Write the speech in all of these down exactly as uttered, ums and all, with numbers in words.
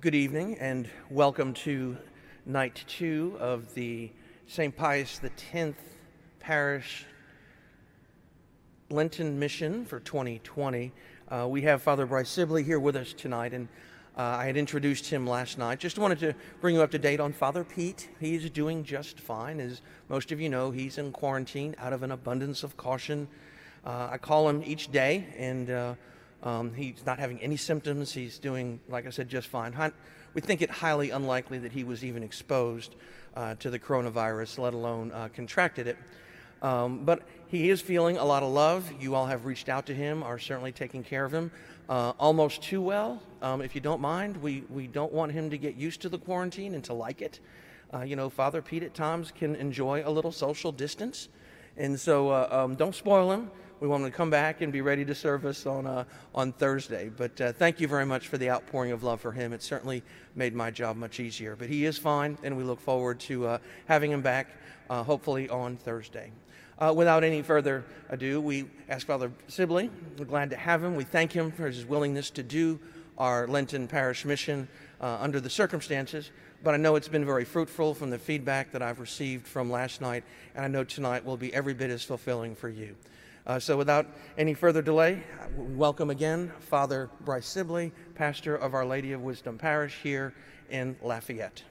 Good evening and welcome to night two of the Saint Pius X Parish Lenten Mission for twenty twenty. Uh, we have Father Bryce Sibley here with us tonight, and uh, I had introduced him last night. Just wanted to bring you up to date on Father Pete. He's doing just fine. As most of you know, he's in quarantine out of an abundance of caution. Uh, I call him each day, and uh, Um, he's not having any symptoms. He's doing, like I said, just fine. We think it highly unlikely that he was even exposed uh, to the coronavirus, let alone uh, contracted it. Um, but he is feeling a lot of love. You all have reached out to him, are certainly taking care of him. Uh, almost too well, um, if you don't mind. We, we don't want him to get used to the quarantine and to like it. Uh, you know, Father Pete at times can enjoy a little social distance. And so uh, um, don't spoil him. We want him to come back and be ready to serve us on, uh, on Thursday. But uh, thank you very much for the outpouring of love for him. It certainly made my job much easier. But he is fine, and we look forward to uh, having him back, uh, hopefully on Thursday. Uh, without any further ado, we ask Father Sibley. We're glad to have him. We thank him for his willingness to do our Lenten parish mission uh, under the circumstances. But I know it's been very fruitful from the feedback that I've received from last night, and I know tonight will be every bit as fulfilling for you. Uh, so without any further delay, we welcome again Father Bryce Sibley, pastor of Our Lady of Wisdom Parish here in Lafayette.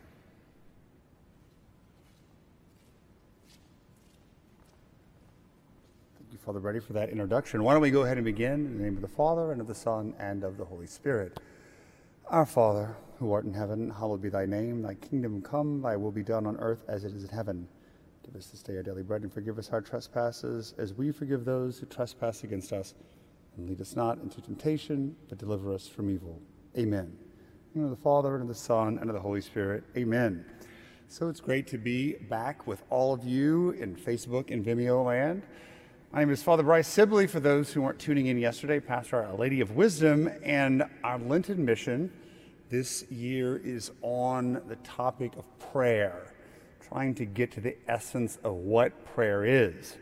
Thank you, Father Brady, for that introduction. Why don't we go ahead and begin in the name of the Father, and of the Son, and of the Holy Spirit. Our Father, who art in heaven, hallowed be thy name. Thy kingdom come, thy will be done on earth as it is in heaven. Give us this day our daily bread, and forgive us our trespasses as we forgive those who trespass against us. And lead us not into temptation, but deliver us from evil. Amen. In the name of the Father, and of the Son, and of the Holy Spirit. Amen. So it's great to be back with all of you in Facebook and Vimeo land. My name is Father Bryce Sibley, for those who weren't tuning in yesterday, pastor of Our Lady of Wisdom, and our Lenten mission this year is on the topic of prayer. Trying to get to the essence of what prayer is.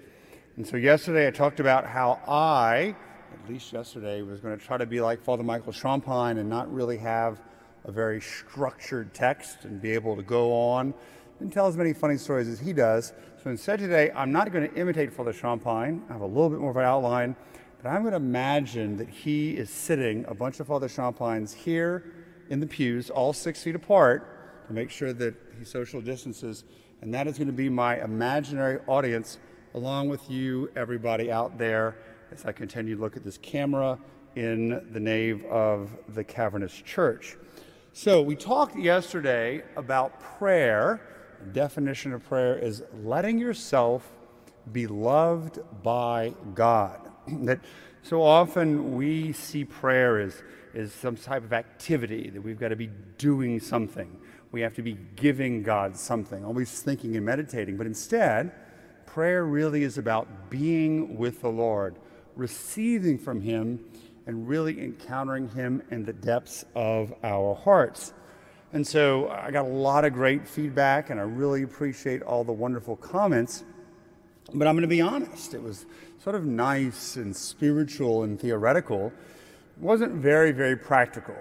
And so yesterday I talked about how I, at least yesterday, was going to try to be like Father Michael Champagne and not really have a very structured text and be able to go on and tell as many funny stories as he does. So instead today, I'm not going to imitate Father Champagne. I have a little bit more of an outline, but I'm going to imagine that he is sitting, a bunch of Father Champagnes here in the pews, all six feet apart, to make sure that he social distances, and that is going to be my imaginary audience, along with you, everybody out there, as I continue to look at this camera in the nave of the cavernous church. So we talked yesterday about prayer. The definition of prayer is letting yourself be loved by God. That so often we see prayer as, as some type of activity, that we've got to be doing something. We have to be giving God something, always thinking and meditating. But instead, prayer really is about being with the Lord, receiving from Him, and really encountering Him in the depths of our hearts. And so I got a lot of great feedback, and I really appreciate all the wonderful comments. But I'm going to be honest, it was sort of nice and spiritual and theoretical. It wasn't very, very practical.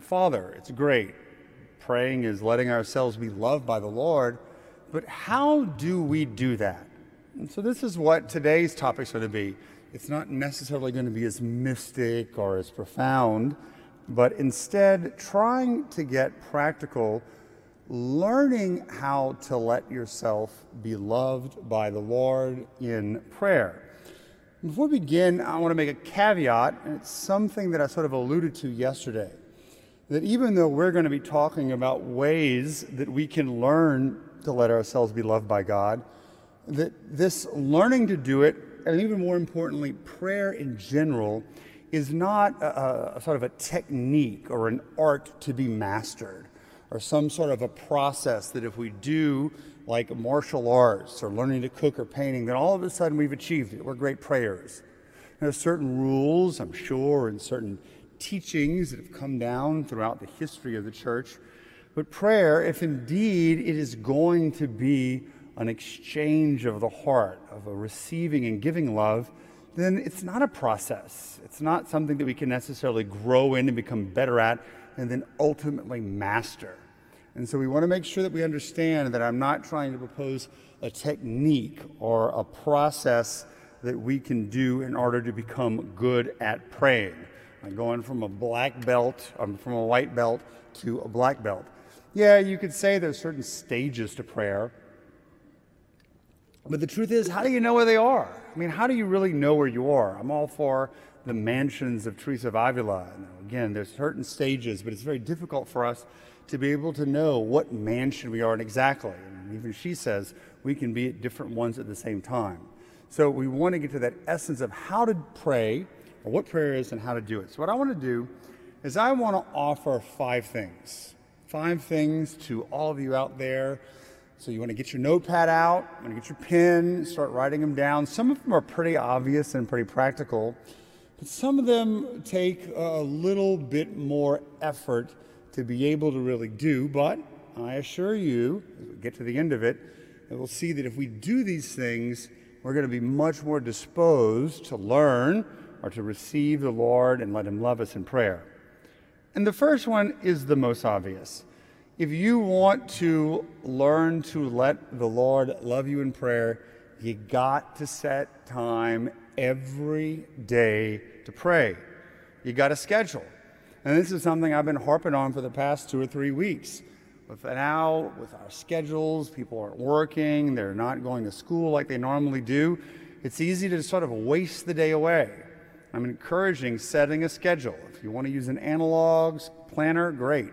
Father, it's great. Praying is letting ourselves be loved by the Lord, but how do we do that? And so this is what today's topic's going to be. It's not necessarily going to be as mystic or as profound, but instead trying to get practical, learning how to let yourself be loved by the Lord in prayer. Before we begin, I want to make a caveat, and it's something that I sort of alluded to yesterday. That even though we're going to be talking about ways that we can learn to let ourselves be loved by God, that this learning to do it, and even more importantly, prayer in general, is not a, a sort of a technique or an art to be mastered, or some sort of a process that if we do, like martial arts or learning to cook or painting, then all of a sudden we've achieved it. We're great prayers. There's certain rules, I'm sure, and certain teachings that have come down throughout the history of the church. But prayer, if indeed it is going to be an exchange of the heart, of a receiving and giving love, then it's not a process. It's not something that we can necessarily grow in and become better at and then ultimately master. And so we want to make sure that we understand that I'm not trying to propose a technique or a process that we can do in order to become good at praying. I'm going from a black belt, um, from a white belt to a black belt. Yeah, you could say there's certain stages to prayer, but the truth is, how do you know where they are? I mean, how do you really know where you are? I'm all for the mansions of Teresa of Avila. Now, again, there's certain stages, but it's very difficult for us to be able to know what mansion we are in exactly. And even she says we can be at different ones at the same time. So we want to get to that essence of how to pray, or what prayer is and how to do it. So what I want to do is I want to offer five things. Five things to all of you out there. So you want to get your notepad out, you want to get your pen, start writing them down. Some of them are pretty obvious and pretty practical, but some of them take a little bit more effort to be able to really do. But I assure you, as we get to the end of it, we'll see that if we do these things, we're going to be much more disposed to learn or to receive the Lord and let Him love us in prayer. And the first one is the most obvious. If you want to learn to let the Lord love you in prayer, you got to set time every day to pray. You got to schedule. And this is something I've been harping on for the past two or three weeks. With now, with our schedules, people aren't working, they're not going to school like they normally do. It's easy to sort of waste the day away. I'm encouraging setting a schedule. If you want to use an analog planner, great.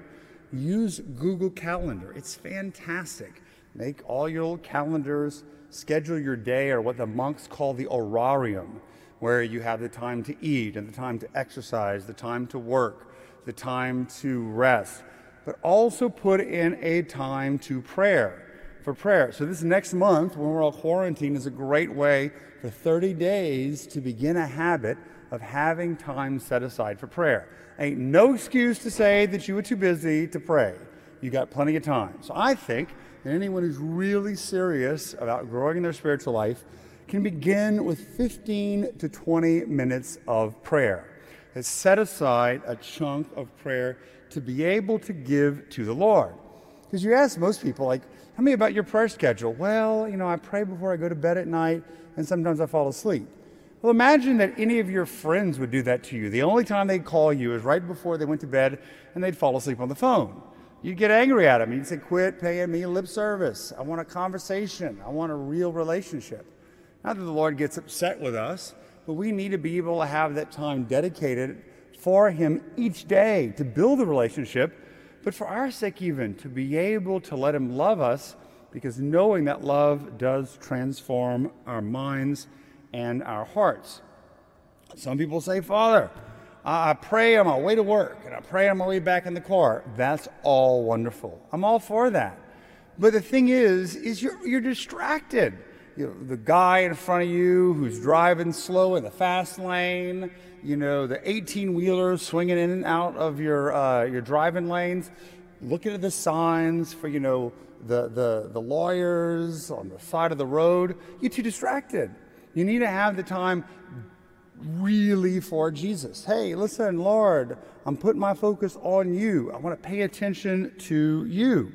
Use Google Calendar. It's fantastic. Make all your little calendars, schedule your day, or what the monks call the orarium, where you have the time to eat and the time to exercise, the time to work, the time to rest, but also put in a time to prayer, for prayer. So this next month, when we're all quarantined, is a great way for thirty days to begin a habit of having time set aside for prayer. Ain't no excuse to say that you were too busy to pray. You got plenty of time. So I think that anyone who's really serious about growing in their spiritual life can begin with fifteen to twenty minutes of prayer. It's set aside a chunk of prayer to be able to give to the Lord. Because you ask most people, like, tell me about your prayer schedule. Well, you know, I pray before I go to bed at night, and sometimes I fall asleep. Well, imagine that any of your friends would do that to you. The only time they'd call you is right before they went to bed, and they'd fall asleep on the phone. You'd get angry at them. You'd say, quit paying me lip service. I want a conversation. I want a real relationship. Not that the Lord gets upset with us, but we need to be able to have that time dedicated for Him each day to build a relationship, but for our sake even, to be able to let Him love us, because knowing that love does transform our minds and our hearts. Some people say, Father, I pray on my way to work, and I pray on my way back in the car. That's all wonderful. I'm all for that. But the thing is, is you're, you're distracted. You know, the guy in front of you who's driving slow in the fast lane, you know, the eighteen-wheeler swinging in and out of your, uh, your driving lanes, looking at the signs for, you know, the, the, the lawyers on the side of the road. You're too distracted. You need to have the time really for Jesus. Hey, listen, Lord, I'm putting my focus on you. I want to pay attention to you.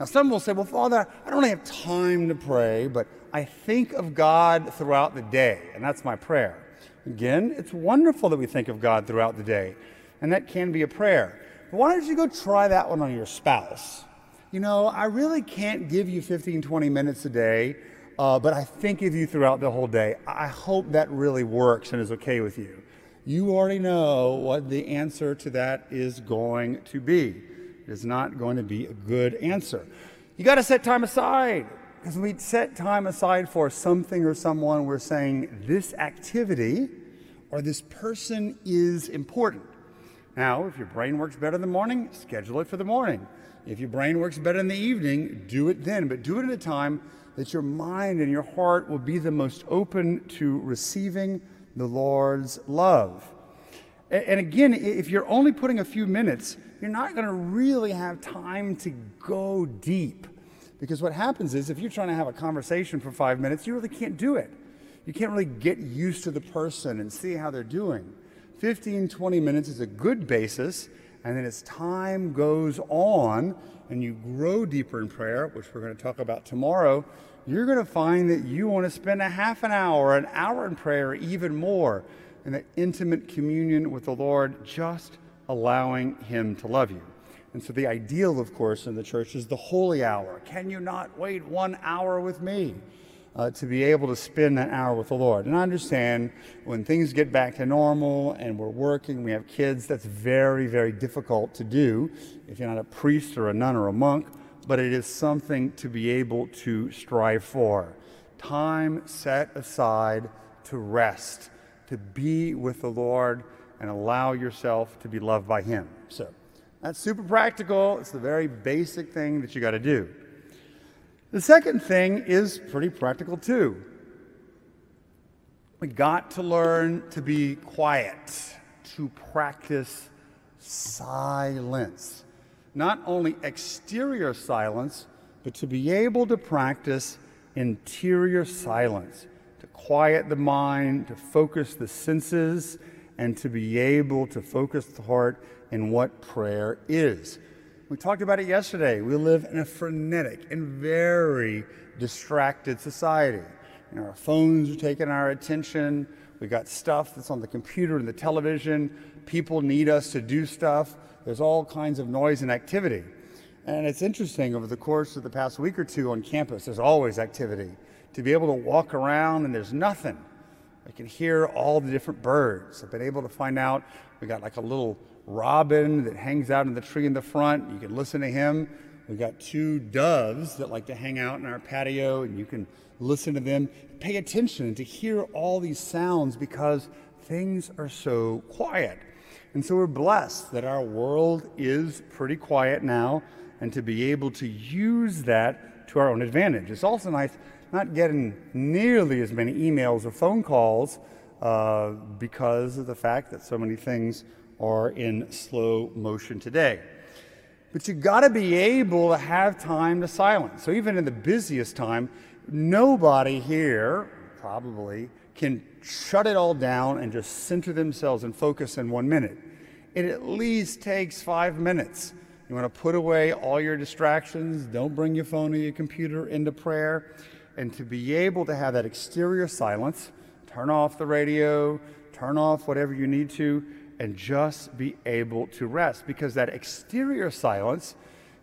Now, some will say, well, Father, I don't have time to pray, but I think of God throughout the day, and that's my prayer. Again, it's wonderful that we think of God throughout the day, and that can be a prayer. But why don't you go try that one on your spouse? You know, I really can't give you fifteen, twenty minutes a day, Uh, but I think of you throughout the whole day. I hope that really works and is okay with you. You already know what the answer to that is going to be. It is not going to be a good answer. You got to set time aside. Because when we set time aside for something or someone, we're saying this activity or this person is important. Now, if your brain works better in the morning, schedule it for the morning. If your brain works better in the evening, do it then. But do it at a time that your mind and your heart will be the most open to receiving the Lord's love. And again, if you're only putting a few minutes, you're not going to really have time to go deep. Because what happens is, if you're trying to have a conversation for five minutes, you really can't do it. You can't really get used to the person and see how they're doing. fifteen, twenty minutes is a good basis, And then as time goes on and you grow deeper in prayer, which we're going to talk about tomorrow, you're going to find that you want to spend a half an hour, an hour in prayer, even more, in that intimate communion with the Lord, just allowing Him to love you. And so the ideal, of course, in the church is the holy hour. Can you not wait one hour with me? Uh, to be able to spend an hour with the Lord. And I understand when things get back to normal and we're working, we have kids, that's very, very difficult to do if you're not a priest or a nun or a monk, but it is something to be able to strive for. Time set aside to rest, to be with the Lord and allow yourself to be loved by Him. So that's super practical. It's the very basic thing that you got to do. The second thing is pretty practical too. We got to learn to be quiet, to practice silence. Not only exterior silence, but to be able to practice interior silence, to quiet the mind, to focus the senses, and to be able to focus the heart in what prayer is. We talked about it yesterday. We live in a frenetic and very distracted society. You know, our phones are taking our attention. We got stuff that's on the computer and the television. People need us to do stuff. There's all kinds of noise and activity. And it's interesting, over the course of the past week or two on campus, there's always activity. To be able to walk around and there's nothing. I can hear all the different birds. I've been able to find out we got like a little robin that hangs out in the tree in the front. You can listen to him. We've got two doves that like to hang out in our patio, and you can listen to them. Pay attention to hear all these sounds because things are so quiet. And so we're blessed that our world is pretty quiet now, and to be able to use that to our own advantage. It's also nice not getting nearly as many emails or phone calls uh, because of the fact that so many things are in slow motion today. But you gotta be able to have time to silence. So even in the busiest time, nobody here probably can shut it all down and just center themselves and focus in one minute. It at least takes five minutes. You wanna put away all your distractions, don't bring your phone or your computer into prayer, and to be able to have that exterior silence, turn off the radio, turn off whatever you need to, and just be able to rest, because that exterior silence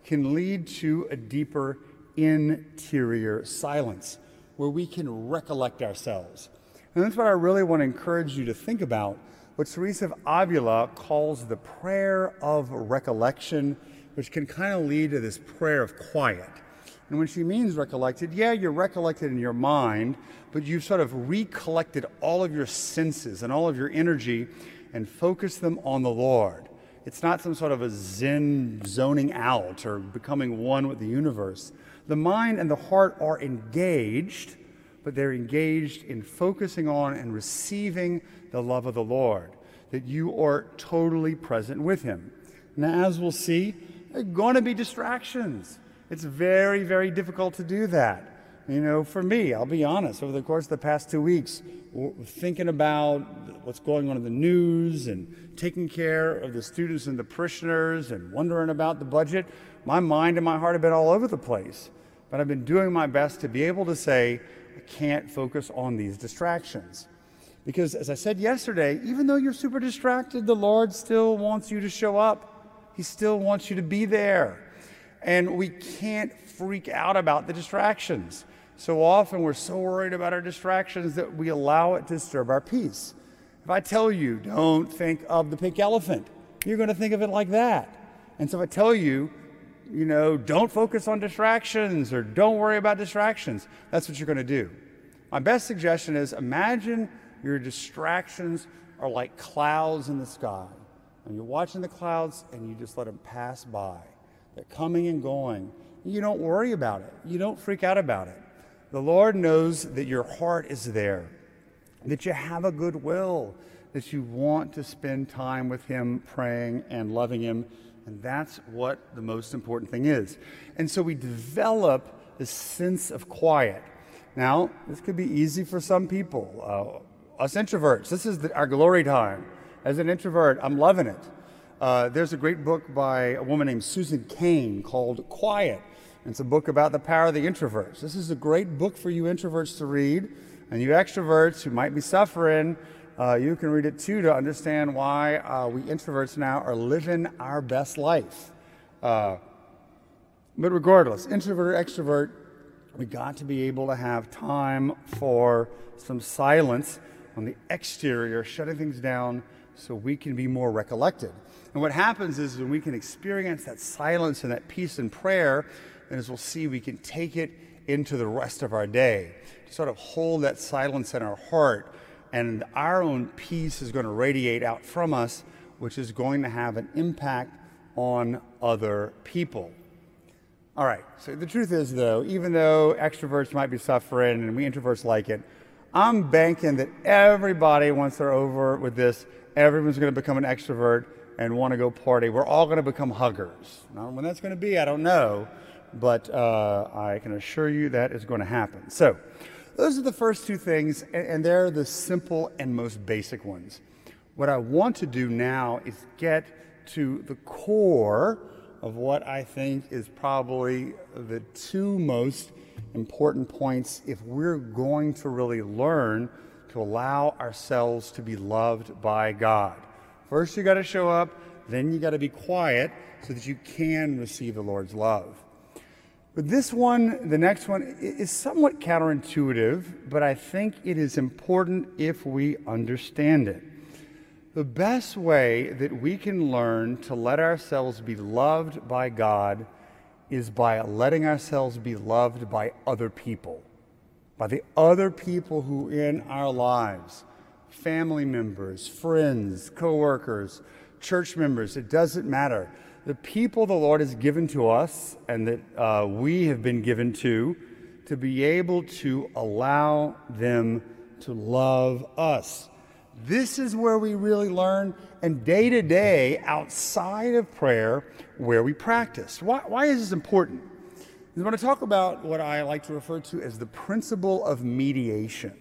can lead to a deeper interior silence where we can recollect ourselves. And that's what I really want to encourage you to think about, what Teresa of Avila calls the prayer of recollection, which can kind of lead to this prayer of quiet. And when she means recollected, yeah, you're recollected in your mind, but you've sort of recollected all of your senses and all of your energy and focus them on the Lord. It's not some sort of a Zen zoning out or becoming one with the universe. The mind and the heart are engaged, but they're engaged in focusing on and receiving the love of the Lord, that you are totally present with Him. Now, as we'll see, there are going to be distractions. It's very, very difficult to do that. You know, for me, I'll be honest, over the course of the past two weeks, thinking about what's going on in the news and taking care of the students and the parishioners and wondering about the budget, my mind and my heart have been all over the place. But I've been doing my best to be able to say, I can't focus on these distractions. Because as I said yesterday, even though you're super distracted, the Lord still wants you to show up. He still wants you to be there. And we can't freak out about the distractions. So often we're so worried about our distractions that we allow it to disturb our peace. If I tell you, don't think of the pink elephant, you're going to think of it like that. And so if I tell you, you know, don't focus on distractions or don't worry about distractions, that's what you're going to do. My best suggestion is imagine your distractions are like clouds in the sky. And you're watching the clouds and you just let them pass by. They're coming and going. You don't worry about it. You don't freak out about it. The Lord knows that your heart is there, that you have a good will, that you want to spend time with Him praying and loving Him, and that's what the most important thing is. And so we develop this sense of quiet. Now, this could be easy for some people. Uh, us introverts, this is the, our glory time. As an introvert, I'm loving it. Uh, there's a great book by a woman named Susan Cain called Quiet. It's a book about the power of the introverts. This is a great book for you introverts to read, and you extroverts who might be suffering, uh, you can read it too to understand why uh, we introverts now are living our best life. Uh, but regardless, introvert or extrovert, we got to be able to have time for some silence on the exterior, shutting things down so we can be more recollected. And what happens is when we can experience that silence and that peace in prayer, and as we'll see, we can take it into the rest of our day, to sort of hold that silence in our heart, and our own peace is going to radiate out from us, which is going to have an impact on other people. All right, so the truth is though, even though extroverts might be suffering and we introverts like it, I'm banking that everybody, once they're over with this, everyone's going to become an extrovert and want to go party. We're all going to become huggers. Now, when that's going to be, I don't know. But uh, I can assure you that is going to happen. So those are the first two things, and, and they're the simple and most basic ones. What I want to do now is get to the core of what I think is probably the two most important points if we're going to really learn to allow ourselves to be loved by God. First, you got to show up, then you got to be quiet so that you can receive the Lord's love. But this one, the next one, is somewhat counterintuitive, but I think it is important if we understand it. The best way that we can learn to let ourselves be loved by God is by letting ourselves be loved by other people, by the other people who are in our lives, family members, friends, coworkers, church members, it doesn't matter. The people the Lord has given to us and that uh, we have been given to, to be able to allow them to love us. This is where we really learn, and day to day, outside of prayer, where we practice. Why, why is this important? I want to talk about what I like to refer to as the principle of mediation.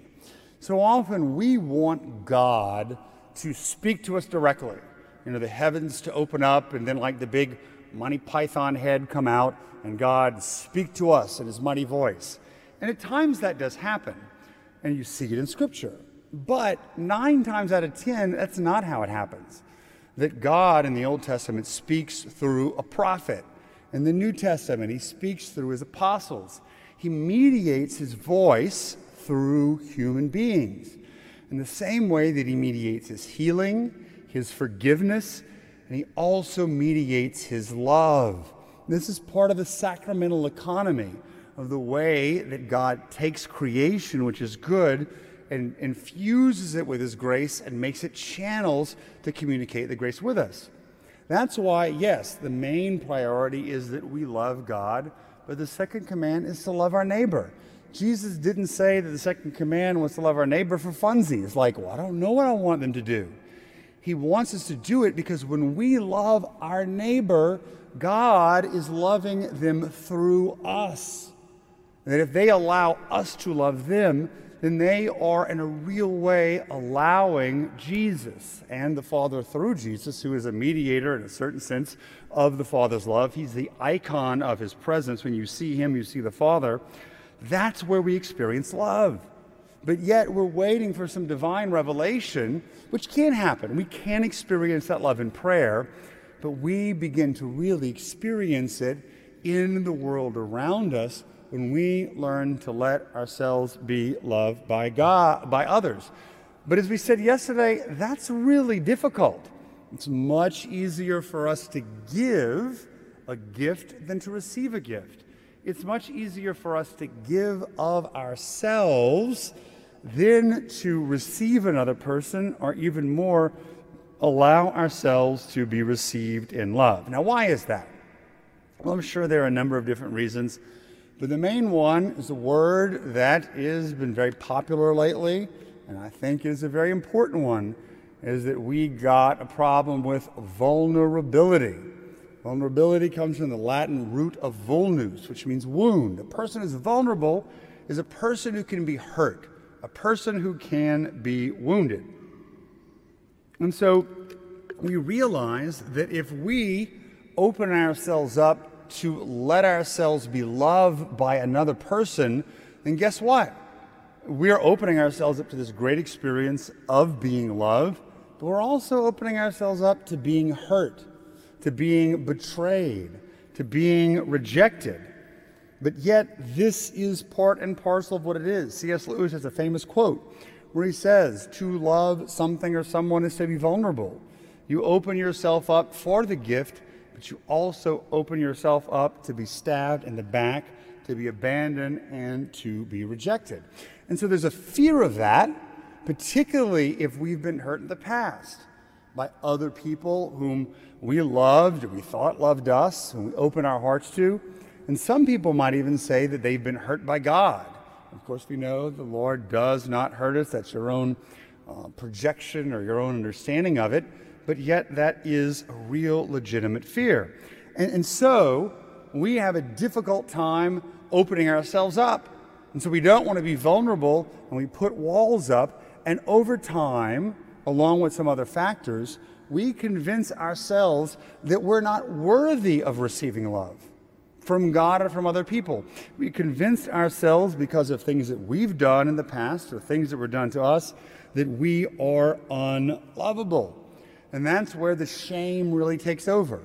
So often we want God to speak to us directly. You know, the heavens to open up and then like the big Monty Python head come out and God speak to us in his mighty voice. And at times that does happen, and you see it in Scripture. But nine times out of ten, that's not how it happens. That God in the Old Testament speaks through a prophet. In the New Testament, he speaks through his apostles. He mediates his voice through human beings. In the same way that he mediates his healing, his forgiveness, and he also mediates his love. This is part of the sacramental economy of the way that God takes creation, which is good, and infuses it with his grace and makes it channels to communicate the grace with us. That's why, yes, the main priority is that we love God, but the second command is to love our neighbor. Jesus didn't say that the second command was to love our neighbor for funsies. It's like, well, I don't know what I want them to do. He wants us to do it because when we love our neighbor, God is loving them through us. And that if they allow us to love them, then they are in a real way allowing Jesus and the Father through Jesus, who is a mediator in a certain sense of the Father's love. He's the icon of his presence. When you see him, you see the Father. That's where we experience love. But yet we're waiting for some divine revelation, which can happen. We can experience that love in prayer, but we begin to really experience it in the world around us when we learn to let ourselves be loved by God, by others. But as we said yesterday, that's really difficult. It's much easier for us to give a gift than to receive a gift. It's much easier for us to give of ourselves than to receive another person, or even more, allow ourselves to be received in love. Now, why is that? Well, I'm sure there are a number of different reasons, but the main one is a word that has been very popular lately, and I think is a very important one, is that we got a problem with vulnerability. Vulnerability comes from the Latin root of vulnus, which means wound. A person who's vulnerable is a person who can be hurt, a person who can be wounded. And so we realize that if we open ourselves up to let ourselves be loved by another person, then guess what? We're opening ourselves up to this great experience of being loved, but we're also opening ourselves up to being hurt, to being betrayed, to being rejected. But yet, this is part and parcel of what it is. C S Lewis has a famous quote where he says, to love something or someone is to be vulnerable. You open yourself up for the gift, but you also open yourself up to be stabbed in the back, to be abandoned, and to be rejected. And so there's a fear of that, particularly if we've been hurt in the past by other people whom we loved or we thought loved us, and we open our hearts to. And some people might even say that they've been hurt by God. Of course, we know the Lord does not hurt us. That's your own uh, projection or your own understanding of it. But yet that is a real legitimate fear. And, and so we have a difficult time opening ourselves up. And so we don't want to be vulnerable, and we put walls up. And over time, along with some other factors, we convince ourselves that we're not worthy of receiving love from God or from other people. We convinced ourselves, because of things that we've done in the past or things that were done to us, that we are unlovable. And that's where the shame really takes over.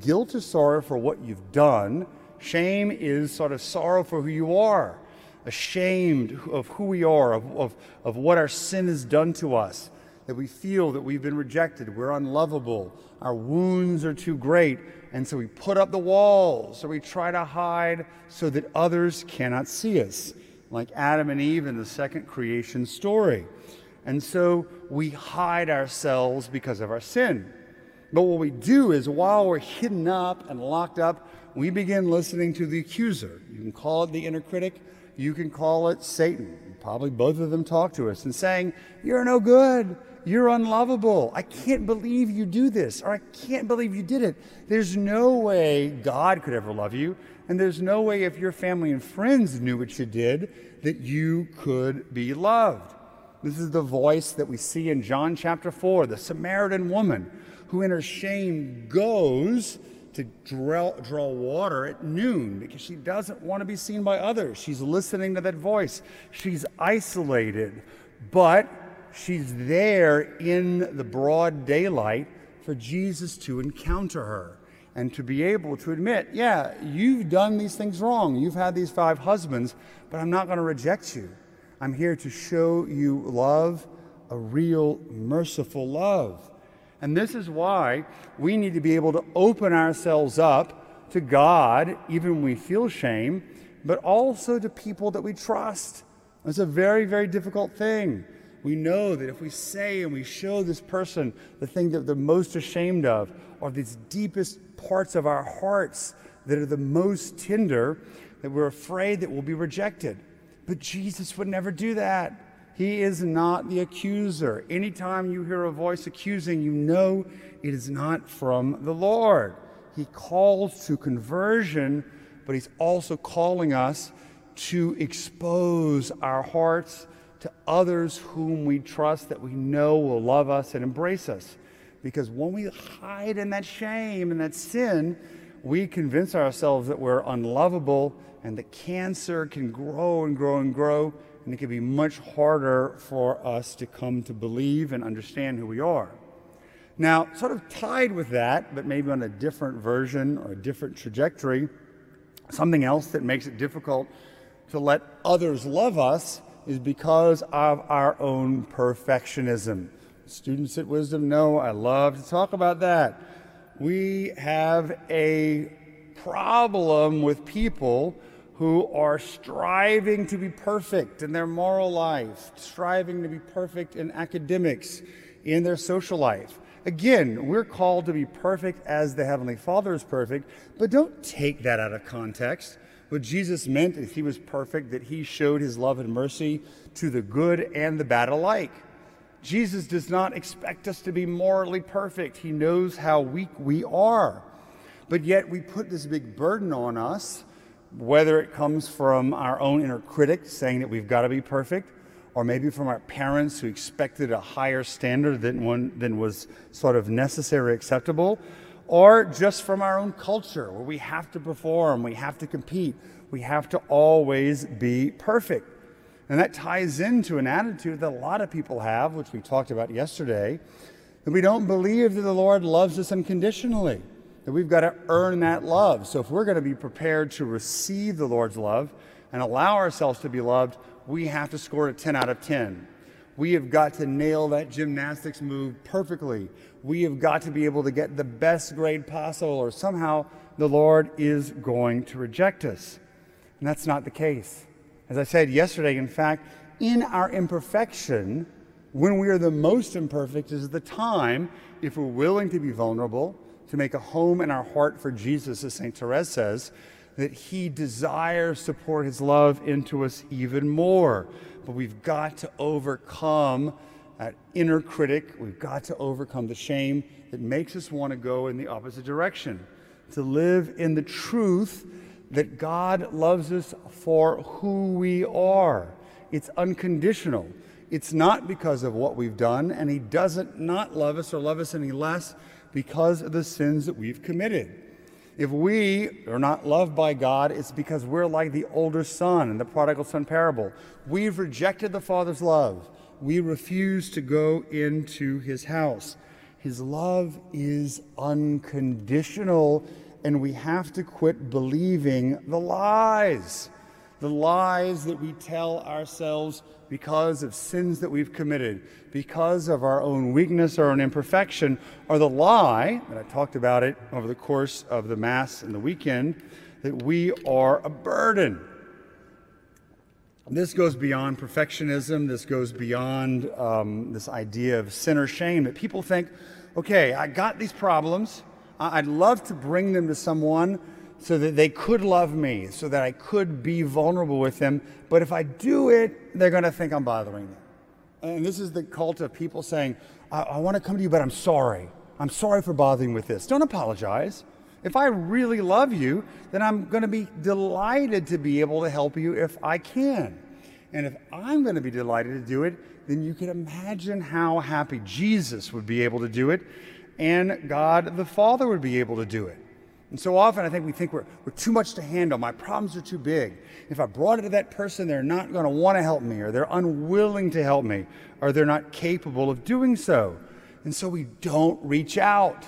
Guilt is sorrow for what you've done. Shame is sort of sorrow for who you are, ashamed of who we are, of, of, of what our sin has done to us, that we feel that we've been rejected, we're unlovable, our wounds are too great, and so we put up the walls, so we try to hide so that others cannot see us, like Adam and Eve in the second creation story. And so we hide ourselves because of our sin. But what we do is, while we're hidden up and locked up, we begin listening to the accuser. You can call it the inner critic, you can call it Satan. Probably both of them talk to us and saying, you're no good. You're unlovable. I can't believe you do this, or I can't believe you did it. There's no way God could ever love you, and there's no way, if your family and friends knew what you did, that you could be loved. This is the voice that we see in John chapter four, the Samaritan woman, who in her shame goes to draw, draw water at noon because she doesn't want to be seen by others. She's listening to that voice. She's isolated, but she's there in the broad daylight for Jesus to encounter her and to be able to admit, yeah, you've done these things wrong. You've had these five husbands, but I'm not going to reject you. I'm here to show you love, a real merciful love. And this is why we need to be able to open ourselves up to God, even when we feel shame, but also to people that we trust. It's a very, very difficult thing. We know that if we say and we show this person the thing that they're most ashamed of, or these deepest parts of our hearts that are the most tender, that we're afraid that we'll be rejected. But Jesus would never do that. He is not the accuser. Anytime you hear a voice accusing, you know it is not from the Lord. He calls to conversion, but he's also calling us to expose our hearts to others whom we trust, that we know will love us and embrace us. Because when we hide in that shame and that sin, we convince ourselves that we're unlovable, and the cancer can grow and grow and grow, and it can be much harder for us to come to believe and understand who we are. Now, sort of tied with that, but maybe on a different version or a different trajectory, something else that makes it difficult to let others love us is because of our own perfectionism. Students at Wisdom know I love to talk about that. We have a problem with people who are striving to be perfect in their moral life, striving to be perfect in academics, in their social life. Again, we're called to be perfect as the Heavenly Father is perfect, but don't take that out of context. What Jesus meant, if he was perfect, that he showed his love and mercy to the good and the bad alike. Jesus does not expect us to be morally perfect. He knows how weak we are. But yet we put this big burden on us, whether it comes from our own inner critic saying that we've got to be perfect, or maybe from our parents who expected a higher standard than one than was sort of necessary or acceptable, or just from our own culture where we have to perform, we have to compete, we have to always be perfect. And that ties into an attitude that a lot of people have, which we talked about yesterday, that we don't believe that the Lord loves us unconditionally, that we've got to earn that love. So if we're going to be prepared to receive the Lord's love and allow ourselves to be loved, we have to score a ten out of ten. We have got to nail that gymnastics move perfectly. We have got to be able to get the best grade possible, or somehow the Lord is going to reject us. And that's not the case. As I said yesterday, in fact, in our imperfection, when we are the most imperfect is the time, if we're willing to be vulnerable, to make a home in our heart for Jesus, as Saint Therese says, that he desires to pour his love into us even more. But we've got to overcome that inner critic. We've got to overcome the shame that makes us want to go in the opposite direction, to live in the truth that God loves us for who we are. It's unconditional. It's not because of what we've done, and he doesn't not love us or love us any less because of the sins that we've committed. If we are not loved by God, it's because we're like the older son in the prodigal son parable. We've rejected the Father's love. We refuse to go into his house. His love is unconditional. And we have to quit believing the lies, the lies that we tell ourselves because of sins that we've committed, because of our own weakness or an imperfection, or the lie, and I talked about it over the course of the Mass and the weekend, that we are a burden. This goes beyond perfectionism. This goes beyond um, this idea of sin or shame, that people think, okay, I got these problems. I'd love to bring them to someone so that they could love me, so that I could be vulnerable with them. But if I do it, they're going to think I'm bothering them. And this is the cult of people saying, I, I want to come to you, but I'm sorry. I'm sorry for bothering with this. Don't apologize. If I really love you, then I'm going to be delighted to be able to help you if I can. And if I'm going to be delighted to do it, then you can imagine how happy Jesus would be able to do it. And God the Father would be able to do it. And so often I think we think we're, we're too much to handle. My problems are too big. If I brought it to that person, they're not going to want to help me, or they're unwilling to help me, or they're not capable of doing so. And so we don't reach out.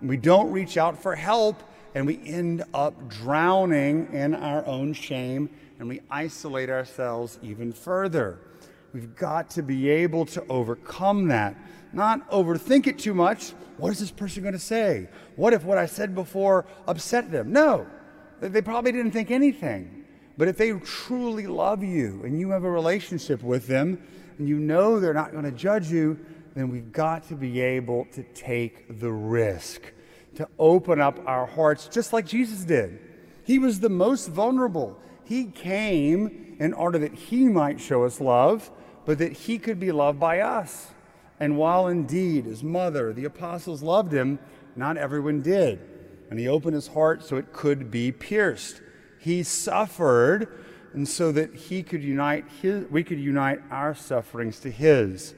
We don't reach out for help, and we end up drowning in our own shame, and we isolate ourselves even further. We've got to be able to overcome that, not overthink it too much. What is this person going to say? What if what I said before upset them? No, they probably didn't think anything. But if they truly love you and you have a relationship with them and you know they're not going to judge you, then we've got to be able to take the risk, to open up our hearts just like Jesus did. He was the most vulnerable. He came in order that he might show us love, but that he could be loved by us. And while indeed his mother, the apostles, loved him, not everyone did. And he opened his heart so it could be pierced. He suffered, and so that he could unite his, we could unite our sufferings to his.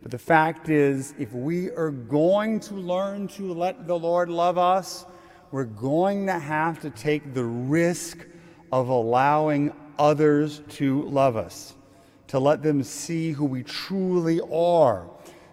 But the fact is, if we are going to learn to let the Lord love us, we're going to have to take the risk of allowing others to love us, to let them see who we truly are.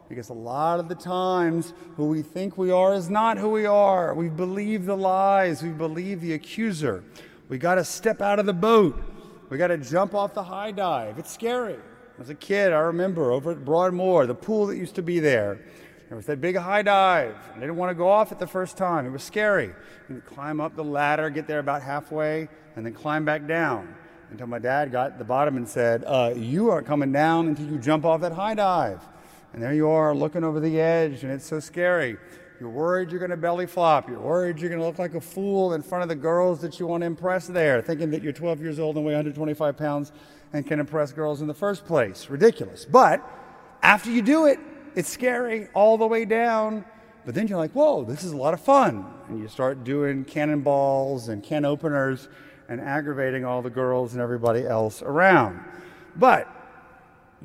Because a lot of the times, who we think we are is not who we are. We believe the lies. We believe the accuser. We got to step out of the boat. We got to jump off the high dive. It's scary. As a kid, I remember over at Broadmoor, the pool that used to be there, there was that big high dive. I didn't want to go off it the first time. It was scary. You would climb up the ladder, get there about halfway, and then climb back down until my dad got to the bottom and said, uh, you aren't coming down until you jump off that high dive. And there you are looking over the edge, and it's so scary. You're worried you're going to belly flop. You're worried you're going to look like a fool in front of the girls that you want to impress there, thinking that you're twelve years old and weigh one hundred twenty-five pounds and can impress girls in the first place. Ridiculous. But after you do it, it's scary all the way down. But then you're like, whoa, this is a lot of fun. And you start doing cannonballs and can openers and aggravating all the girls and everybody else around. But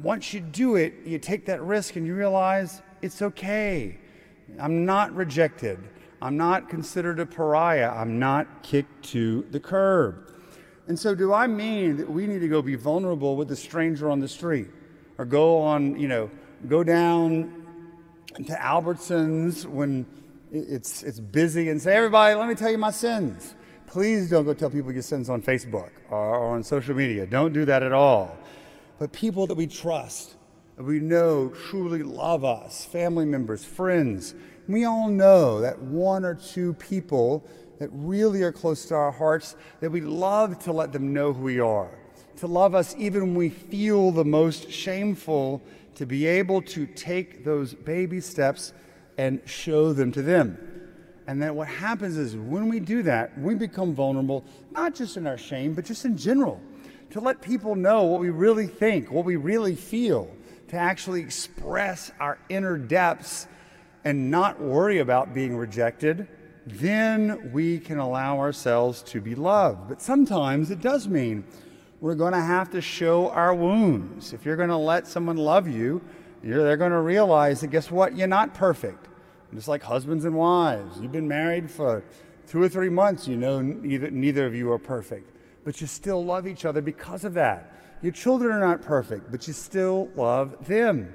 once you do it, you take that risk and you realize it's okay. I'm not rejected. I'm not considered a pariah. I'm not kicked to the curb. And so do I mean that we need to go be vulnerable with a stranger on the street, or go on, you know, go down to Albertsons when it's, it's busy and say, everybody, let me tell you my sins. Please don't go tell people your sins on Facebook or, or on social media. Don't do that at all. But people that we trust, that we know truly love us, family members, friends, we all know that one or two people that really are close to our hearts, that we love to let them know who we are, to love us even when we feel the most shameful, to be able to take those baby steps and show them to them. And then what happens is when we do that, we become vulnerable, not just in our shame, but just in general, to let people know what we really think, what we really feel, to actually express our inner depths and not worry about being rejected. Then we can allow ourselves to be loved. But sometimes it does mean we're going to have to show our wounds. If you're going to let someone love you, you're, they're going to realize that, guess what, you're not perfect. Just like husbands and wives, you've been married for two or three months, you know neither, neither of you are perfect, but you still love each other because of that. Your children are not perfect, but you still love them.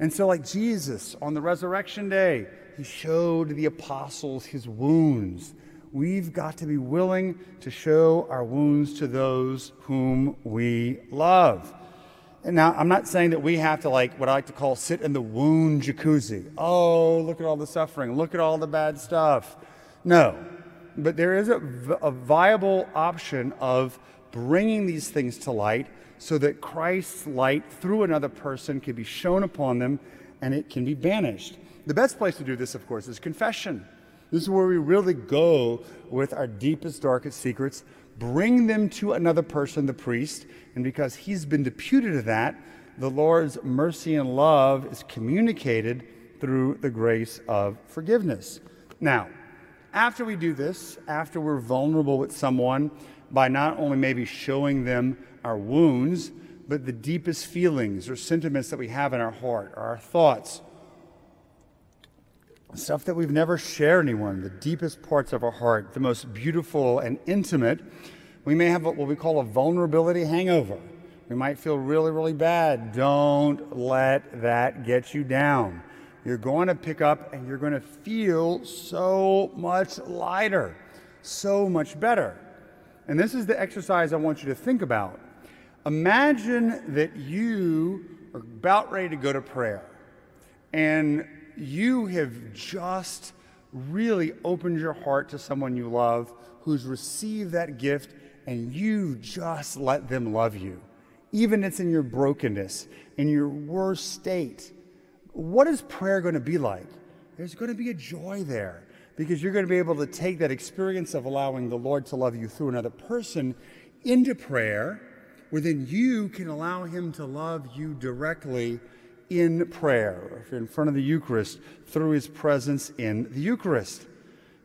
And so like Jesus on the resurrection day, he showed the apostles his wounds. We've got to be willing to show our wounds to those whom we love. And now, I'm not saying that we have to, like, what I like to call sit in the wound jacuzzi. Oh, look at all the suffering. Look at all the bad stuff. No. But there is a, a viable option of bringing these things to light so that Christ's light through another person can be shown upon them and it can be banished. The best place to do this, of course, is confession. This is where we really go with our deepest, darkest secrets, bring them to another person, the priest, and because he's been deputed to that, the Lord's mercy and love is communicated through the grace of forgiveness. Now, after we do this, after we're vulnerable with someone by not only maybe showing them our wounds, but the deepest feelings or sentiments that we have in our heart, or our thoughts, stuff that we've never shared anyone, the deepest parts of our heart, the most beautiful and intimate, we may have what we call a vulnerability hangover. We might feel really, really bad. Don't let that get you down. You're going to pick up and you're going to feel so much lighter, so much better. And this is the exercise I want you to think about. Imagine that you are about ready to go to prayer, and you have just really opened your heart to someone you love who's received that gift, and you just let them love you. Even if it's in your brokenness, in your worst state. What is prayer going to be like? There's going to be a joy there because you're going to be able to take that experience of allowing the Lord to love you through another person into prayer, where then you can allow him to love you directly in prayer, or if you're in front of the Eucharist, through his presence in the Eucharist.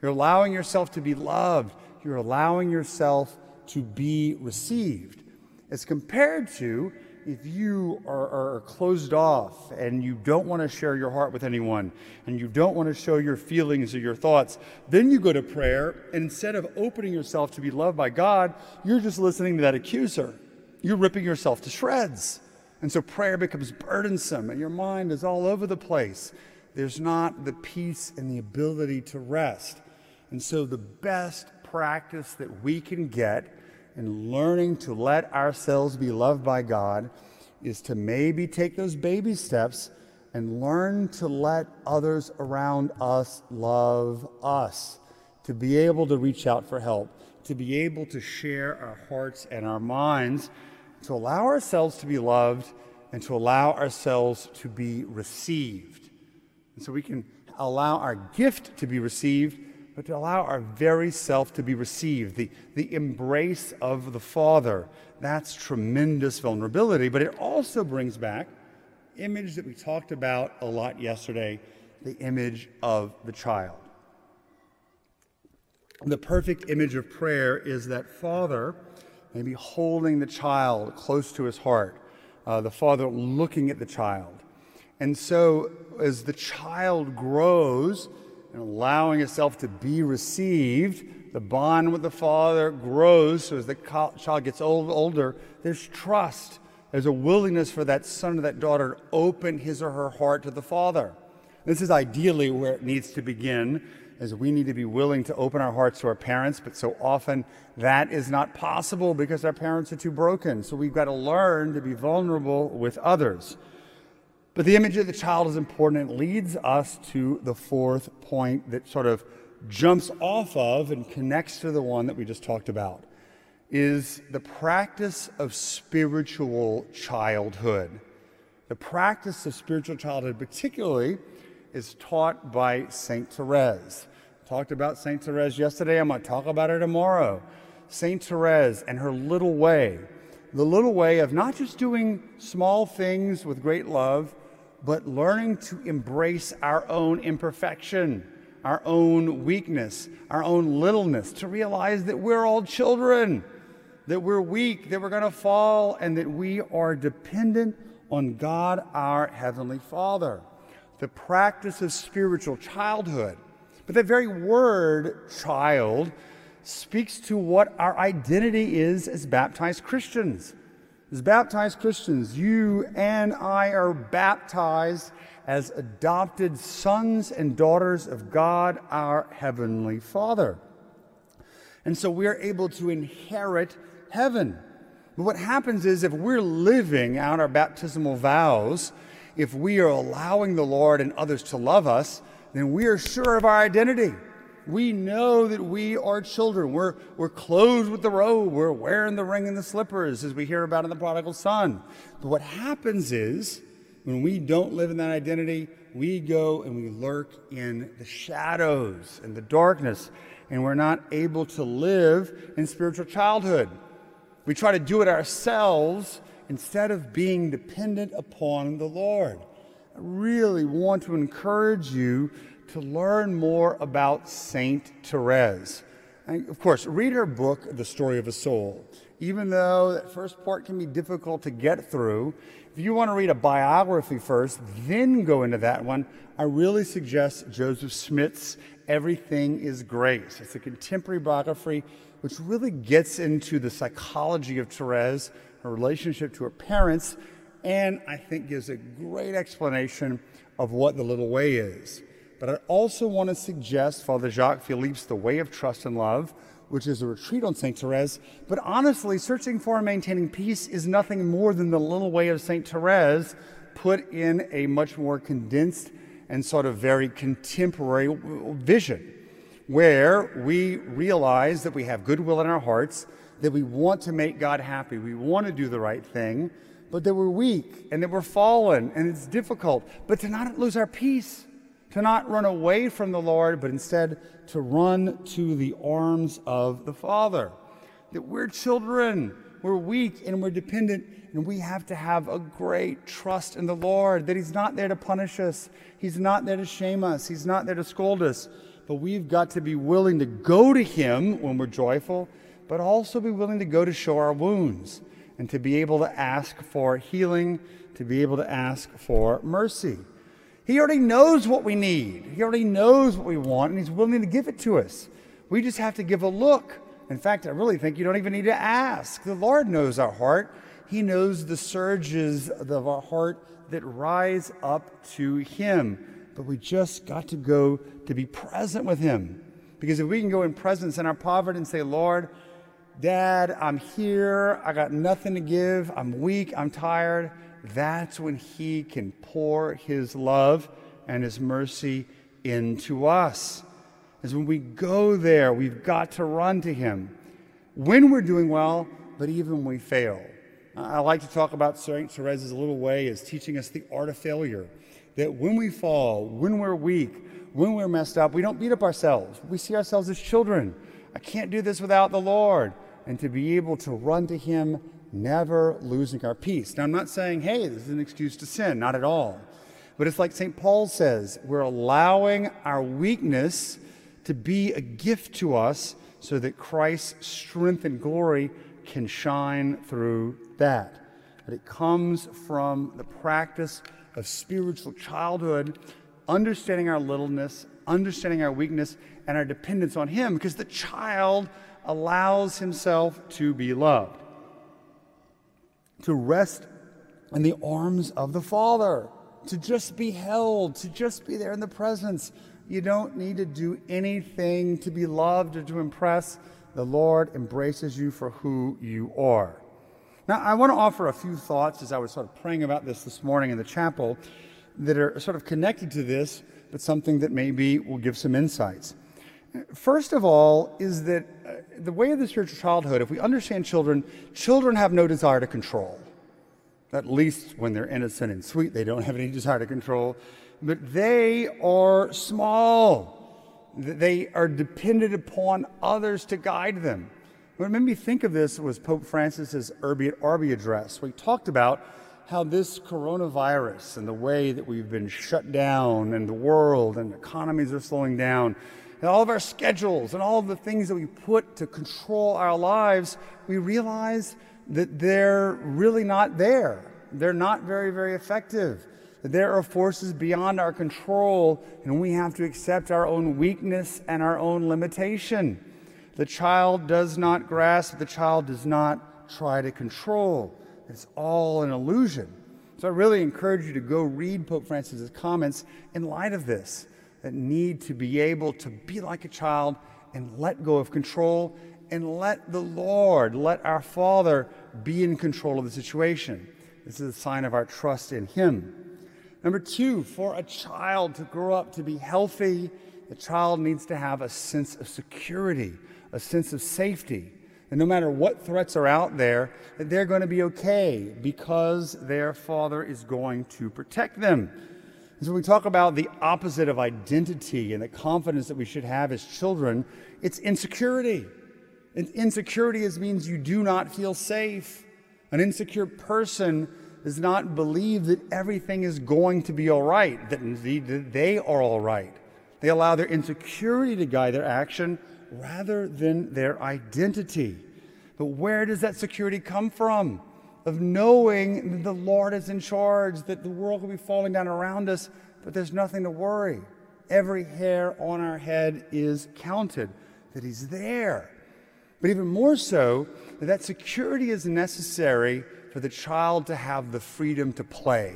You're allowing yourself to be loved. You're allowing yourself to be received. As compared to if you are, are closed off and you don't want to share your heart with anyone, and you don't want to show your feelings or your thoughts, then you go to prayer, and instead of opening yourself to be loved by God, you're just listening to that accuser. You're ripping yourself to shreds. And so prayer becomes burdensome, and your mind is all over the place. There's not the peace and the ability to rest. And so the best practice that we can get in learning to let ourselves be loved by God is to maybe take those baby steps and learn to let others around us love us, to be able to reach out for help, to be able to share our hearts and our minds, to allow ourselves to be loved, and to allow ourselves to be received. And so we can allow our gift to be received, but to allow our very self to be received. The, the embrace of the Father, that's tremendous vulnerability, but it also brings back the image that we talked about a lot yesterday, the image of the child. The perfect image of prayer is that Father maybe holding the child close to his heart, uh, the father looking at the child. And so as the child grows and allowing itself to be received, the bond with the father grows. So as the child gets old, older, there's trust. There's a willingness for that son or that daughter to open his or her heart to the father. This is ideally where it needs to begin, as we need to be willing to open our hearts to our parents, but so often that is not possible because our parents are too broken. So we've got to learn to be vulnerable with others. But the image of the child is important. It leads us to the fourth point that sort of jumps off of and connects to the one that we just talked about, is the practice of spiritual childhood. The practice of spiritual childhood particularly is taught by Saint Therese. Talked about Saint Therese yesterday. I'm going to talk about her tomorrow. Saint Therese and her little way. The little way of not just doing small things with great love, but learning to embrace our own imperfection, our own weakness, our own littleness, to realize that we're all children, that we're weak, that we're going to fall, and that we are dependent on God, our Heavenly Father. The practice of spiritual childhood. But that very word, child, speaks to what our identity is as baptized Christians. As baptized Christians, you and I are baptized as adopted sons and daughters of God, our Heavenly Father. And so we are able to inherit heaven. But what happens is, if we're living out our baptismal vows, if we are allowing the Lord and others to love us, then we are sure of our identity. We know that we are children. We're, we're clothed with the robe. We're wearing the ring and the slippers, as we hear about in the prodigal son. But what happens is, when we don't live in that identity, we go and we lurk in the shadows and the darkness, and we're not able to live in spiritual childhood. We try to do it ourselves, instead of being dependent upon the Lord. I really want to encourage you to learn more about Saint Therese. And of course, read her book, The Story of a Soul. Even though that first part can be difficult to get through, if you want to read a biography first, then go into that one, I really suggest Joseph Smith's Everything is Grace. It's a contemporary biography which really gets into the psychology of Therese, her relationship to her parents, and I think gives a great explanation of what the little way is. But I also want to suggest Father Jacques Philippe's The Way of Trust and Love, which is a retreat on Saint Therese. But honestly, searching for and maintaining peace is nothing more than the little way of Saint Therese put in a much more condensed and sort of very contemporary vision, where we realize that we have goodwill in our hearts, that we want to make God happy, we want to do the right thing, but that we're weak and that we're fallen and it's difficult, but to not lose our peace, to not run away from the Lord, but instead to run to the arms of the Father. That we're children, we're weak and we're dependent, and we have to have a great trust in the Lord, that He's not there to punish us, He's not there to shame us, He's not there to scold us, but we've got to be willing to go to Him when we're joyful, but also be willing to go to show our wounds and to be able to ask for healing, to be able to ask for mercy. He already knows what we need. He already knows what we want, and He's willing to give it to us. We just have to give a look. In fact, I really think you don't even need to ask. The Lord knows our heart. He knows the surges of our heart that rise up to Him. But we just got to go to be present with Him. Because if we can go in presence in our poverty and say, Lord, Dad, I'm here, I got nothing to give, I'm weak, I'm tired, that's when He can pour His love and His mercy into us. It's when we go there, we've got to run to Him. When we're doing well, but even when we fail. I like to talk about Saint Therese's little way as teaching us the art of failure. That when we fall, when we're weak, when we're messed up, we don't beat up ourselves. We see ourselves as children. I can't do this without the Lord. And to be able to run to Him, never losing our peace. Now, I'm not saying, hey, this is an excuse to sin. Not at all. But it's like Saint Paul says, we're allowing our weakness to be a gift to us so that Christ's strength and glory can shine through that. that it comes from the practice of spiritual childhood, understanding our littleness, understanding our weakness, and our dependence on Him, because the child allows himself to be loved, to rest in the arms of the Father, to just be held, to just be there in the presence. You don't need to do anything to be loved or to impress. The Lord embraces you for who you are. Now, I want to offer a few thoughts as I was sort of praying about this this morning in the chapel that are sort of connected to this, but something that maybe will give some insights. First of all is that uh, the way of the spiritual childhood, if we understand children, children have no desire to control. At least when they're innocent and sweet, they don't have any desire to control. But they are small. They are dependent upon others to guide them. What made me think of this was Pope Francis's Urbi et Orbi address, where he talked about how this coronavirus and the way that we've been shut down and the world and economies are slowing down, and all of our schedules and all of the things that we put to control our lives, we realize that they're really not there. They're not very, very effective. That there are forces beyond our control, and we have to accept our own weakness and our own limitation. The child does not grasp, the child does not try to control. It's all an illusion. So I really encourage you to go read Pope Francis's comments in light of this, that need to be able to be like a child and let go of control and let the Lord, let our Father be in control of the situation. This is a sign of our trust in Him. Number two, for a child to grow up to be healthy, the child needs to have a sense of security, a sense of safety. And no matter what threats are out there, that they're going to be okay because their Father is going to protect them. So when we talk about the opposite of identity and the confidence that we should have as children, it's insecurity. And insecurity is, means you do not feel safe. An insecure person does not believe that everything is going to be all right, that indeed they are all right. They allow their insecurity to guide their action rather than their identity. But where does that security come from? Of knowing that the Lord is in charge, that the world will be falling down around us, but there's nothing to worry. Every hair on our head is counted, that He's there. But even more so, that, that security is necessary for the child to have the freedom to play.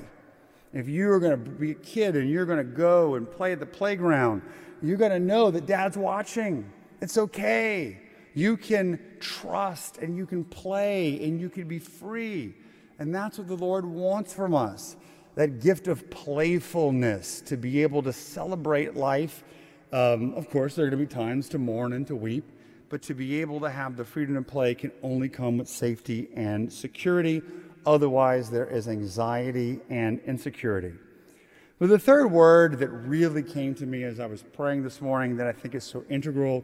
If you're going to be a kid and you're going to go and play at the playground, you're going to know that Dad's watching. It's okay. You can trust and you can play and you can be free. And that's what the Lord wants from us, that gift of playfulness to be able to celebrate life. Um, of course, there are going to be times to mourn and to weep, but to be able to have the freedom to play can only come with safety and security. Otherwise, there is anxiety and insecurity. But the third word that really came to me as I was praying this morning that I think is so integral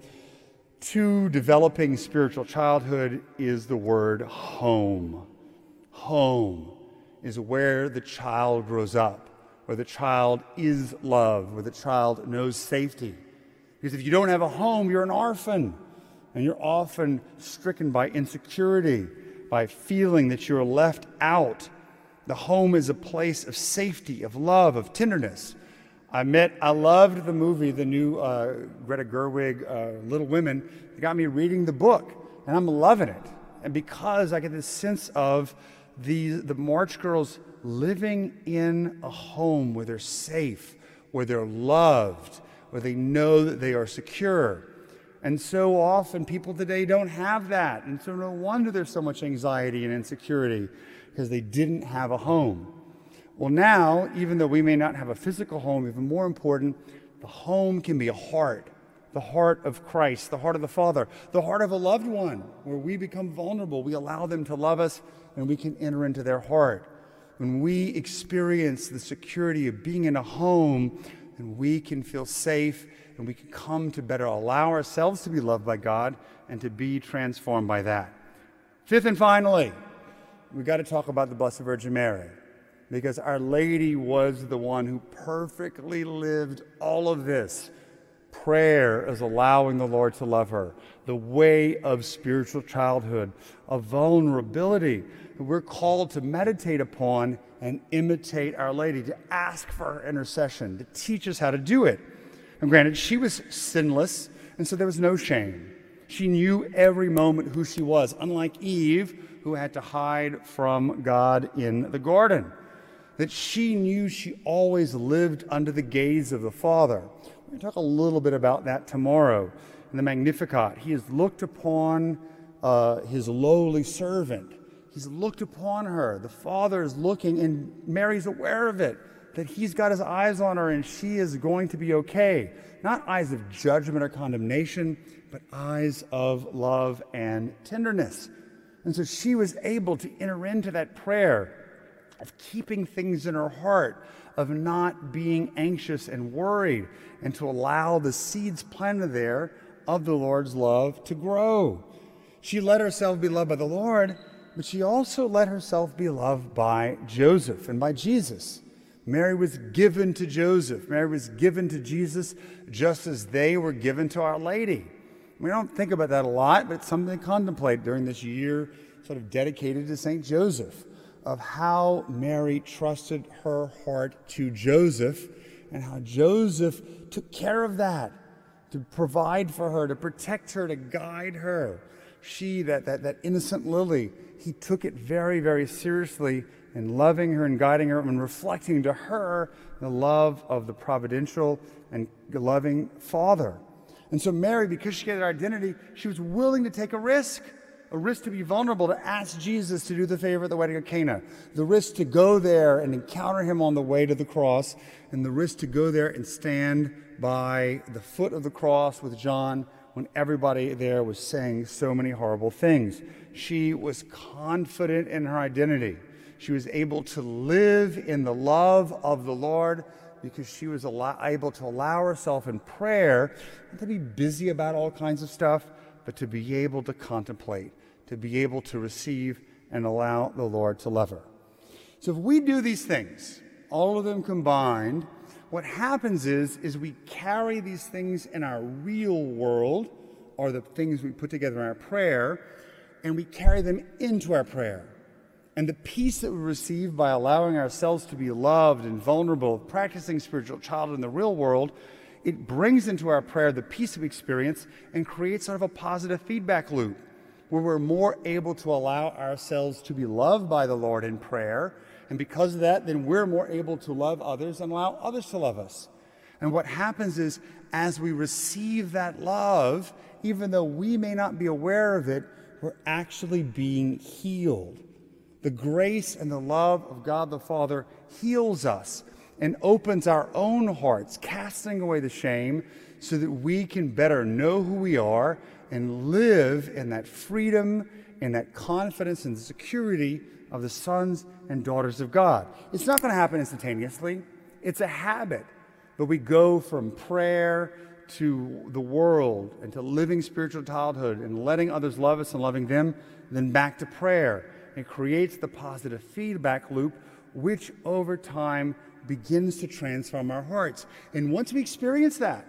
to developing spiritual childhood is the word home. Home is where the child grows up, where the child is loved, where the child knows safety. Because if you don't have a home, you're an orphan, and you're often stricken by insecurity, by feeling that you're left out. The home is a place of safety, of love, of tenderness. I met, I loved the movie, the new uh, Greta Gerwig, uh, Little Women. It got me reading the book, and I'm loving it. And because I get this sense of the, the March girls living in a home where they're safe, where they're loved, where they know that they are secure. And so often people today don't have that. And so no wonder there's so much anxiety and insecurity, because they didn't have a home. Well, now, even though we may not have a physical home, even more important, the home can be a heart, the heart of Christ, the heart of the Father, the heart of a loved one, where we become vulnerable. We allow them to love us, and we can enter into their heart. When we experience the security of being in a home, then we can feel safe, and we can come to better allow ourselves to be loved by God and to be transformed by that. Fifth and finally, we've got to talk about the Blessed Virgin Mary, because Our Lady was the one who perfectly lived all of this, Prayer is allowing the Lord to love her. The way of spiritual childhood, of vulnerability that we're called to meditate upon and imitate Our Lady, to ask for her intercession, to teach us how to do it. And granted, she was sinless, and so there was no shame. She knew every moment who she was, unlike Eve, who had to hide from God in the garden. That she knew she always lived under the gaze of the Father. We're going to talk a little bit about that tomorrow in the Magnificat. He has looked upon uh, his lowly servant. He's looked upon her. The Father is looking, and Mary's aware of it, that he's got his eyes on her and she is going to be okay. Not eyes of judgment or condemnation, but eyes of love and tenderness. And so she was able to enter into that prayer of keeping things in her heart, of not being anxious and worried, and to allow the seeds planted there of the Lord's love to grow. She let herself be loved by the Lord, but she also let herself be loved by Joseph and by Jesus. Mary was given to Joseph. Mary was given to Jesus just as they were given to Our Lady. We don't think about that a lot, but it's something to contemplate during this year sort of dedicated to Saint Joseph, of how Mary trusted her heart to Joseph and how Joseph took care of that, to provide for her, to protect her, to guide her. She, that, that, that innocent lily, he took it very, very seriously in loving her and guiding her and reflecting to her the love of the providential and loving Father. And so Mary, because she had her identity, she was willing to take a risk. The risk to be vulnerable, to ask Jesus to do the favor at the wedding of Cana. The risk to go there and encounter him on the way to the cross. And the risk to go there and stand by the foot of the cross with John when everybody there was saying so many horrible things. She was confident in her identity. She was able to live in the love of the Lord because she was able to allow herself in prayer not to be busy about all kinds of stuff, but to be able to contemplate, to be able to receive and allow the Lord to love her. So if we do these things, all of them combined, what happens is, is we carry these things in our real world, or the things we put together in our prayer, and we carry them into our prayer. And the peace that we receive by allowing ourselves to be loved and vulnerable, practicing spiritual childhood in the real world, it brings into our prayer the peace we experience and creates sort of a positive feedback loop where we're more able to allow ourselves to be loved by the Lord in prayer. And because of that, then we're more able to love others and allow others to love us. And what happens is, as we receive that love, even though we may not be aware of it, we're actually being healed. The grace and the love of God the Father heals us and opens our own hearts, casting away the shame so that we can better know who we are and live in that freedom and that confidence and security of the sons and daughters of God. It's not going to happen instantaneously. It's a habit. But we go from prayer to the world and to living spiritual childhood and letting others love us and loving them, then back to prayer. It creates the positive feedback loop, which over time begins to transform our hearts. And once we experience that,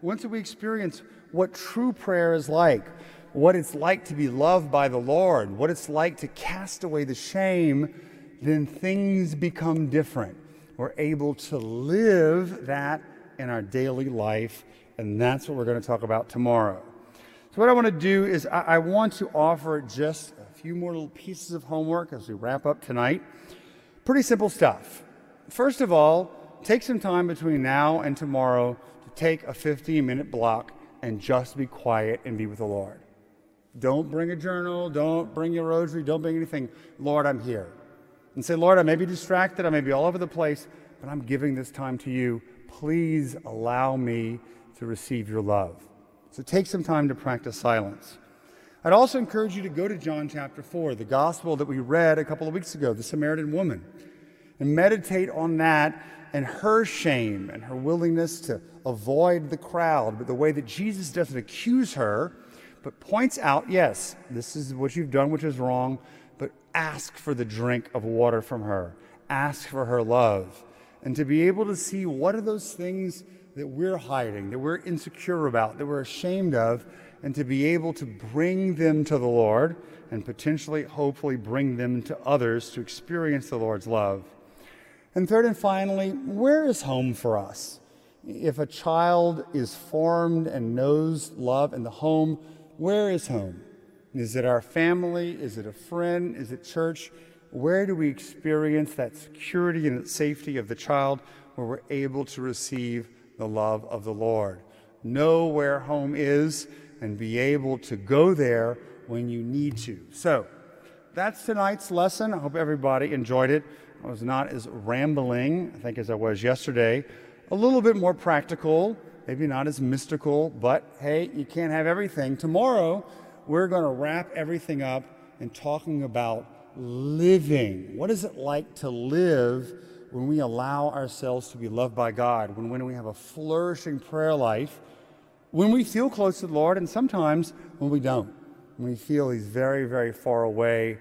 once we experience what true prayer is like, what it's like to be loved by the Lord, what it's like to cast away the shame, then things become different. We're able to live that in our daily life, and that's what we're going to talk about tomorrow. So what I want to do is I, I want to offer just a few more little pieces of homework as we wrap up tonight. Pretty simple stuff. First of all, take some time between now and tomorrow to take a fifteen-minute block and just be quiet and be with the Lord. Don't bring a journal. Don't bring your rosary. Don't bring anything. Lord, I'm here. And say, Lord, I may be distracted. I may be all over the place, but I'm giving this time to you. Please allow me to receive your love. So take some time to practice silence. I'd also encourage you to go to John chapter four, the gospel that we read a couple of weeks ago, the Samaritan woman. And meditate on that and her shame and her willingness to avoid the crowd, but the way that Jesus doesn't accuse her, but points out, yes, this is what you've done, which is wrong, but ask for the drink of water from her. Ask for her love. And to be able to see what are those things that we're hiding, that we're insecure about, that we're ashamed of, and to be able to bring them to the Lord and potentially, hopefully, bring them to others to experience the Lord's love. And third and finally, where is home for us? If a child is formed and knows love in the home, where is home? Is it our family? Is it a friend? Is it church? Where do we experience that security and that safety of the child where we're able to receive the love of the Lord? Know where home is and be able to go there when you need to. So that's tonight's lesson. I hope everybody enjoyed it. I was not as rambling, I think, as I was yesterday. A little bit more practical, maybe not as mystical, but hey, you can't have everything. Tomorrow, we're going to wrap everything up in talking about living. What is it like to live when we allow ourselves to be loved by God, when, when we have a flourishing prayer life, when we feel close to the Lord, and sometimes when we don't, when we feel He's very, very far away.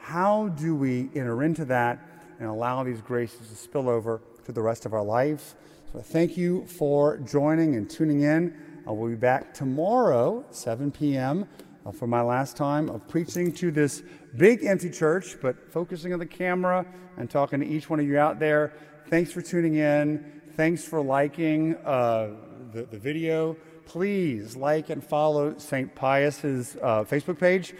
How do we enter into that and allow these graces to spill over to the rest of our life? So thank you for joining and tuning in. I will be back tomorrow at seven p m for my last time of preaching to this big empty church, but focusing on the camera and talking to each one of you out there. Thanks for tuning in. Thanks for liking uh, the, the video. Please like and follow Saint Pius's uh, Facebook page.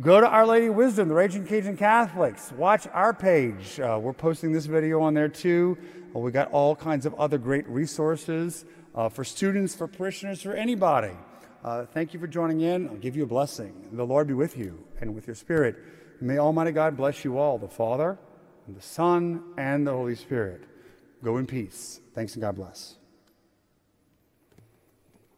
Go to Our Lady of Wisdom, the Raging Cajun Catholics. Watch our page. Uh, we're posting this video on there too. Uh, we got all kinds of other great resources uh, for students, for parishioners, for anybody. Uh, thank you for joining in. I'll give you a blessing. The Lord be with you and with your spirit. And may Almighty God bless you all, the Father, and the Son, and the Holy Spirit. Go in peace. Thanks and God bless.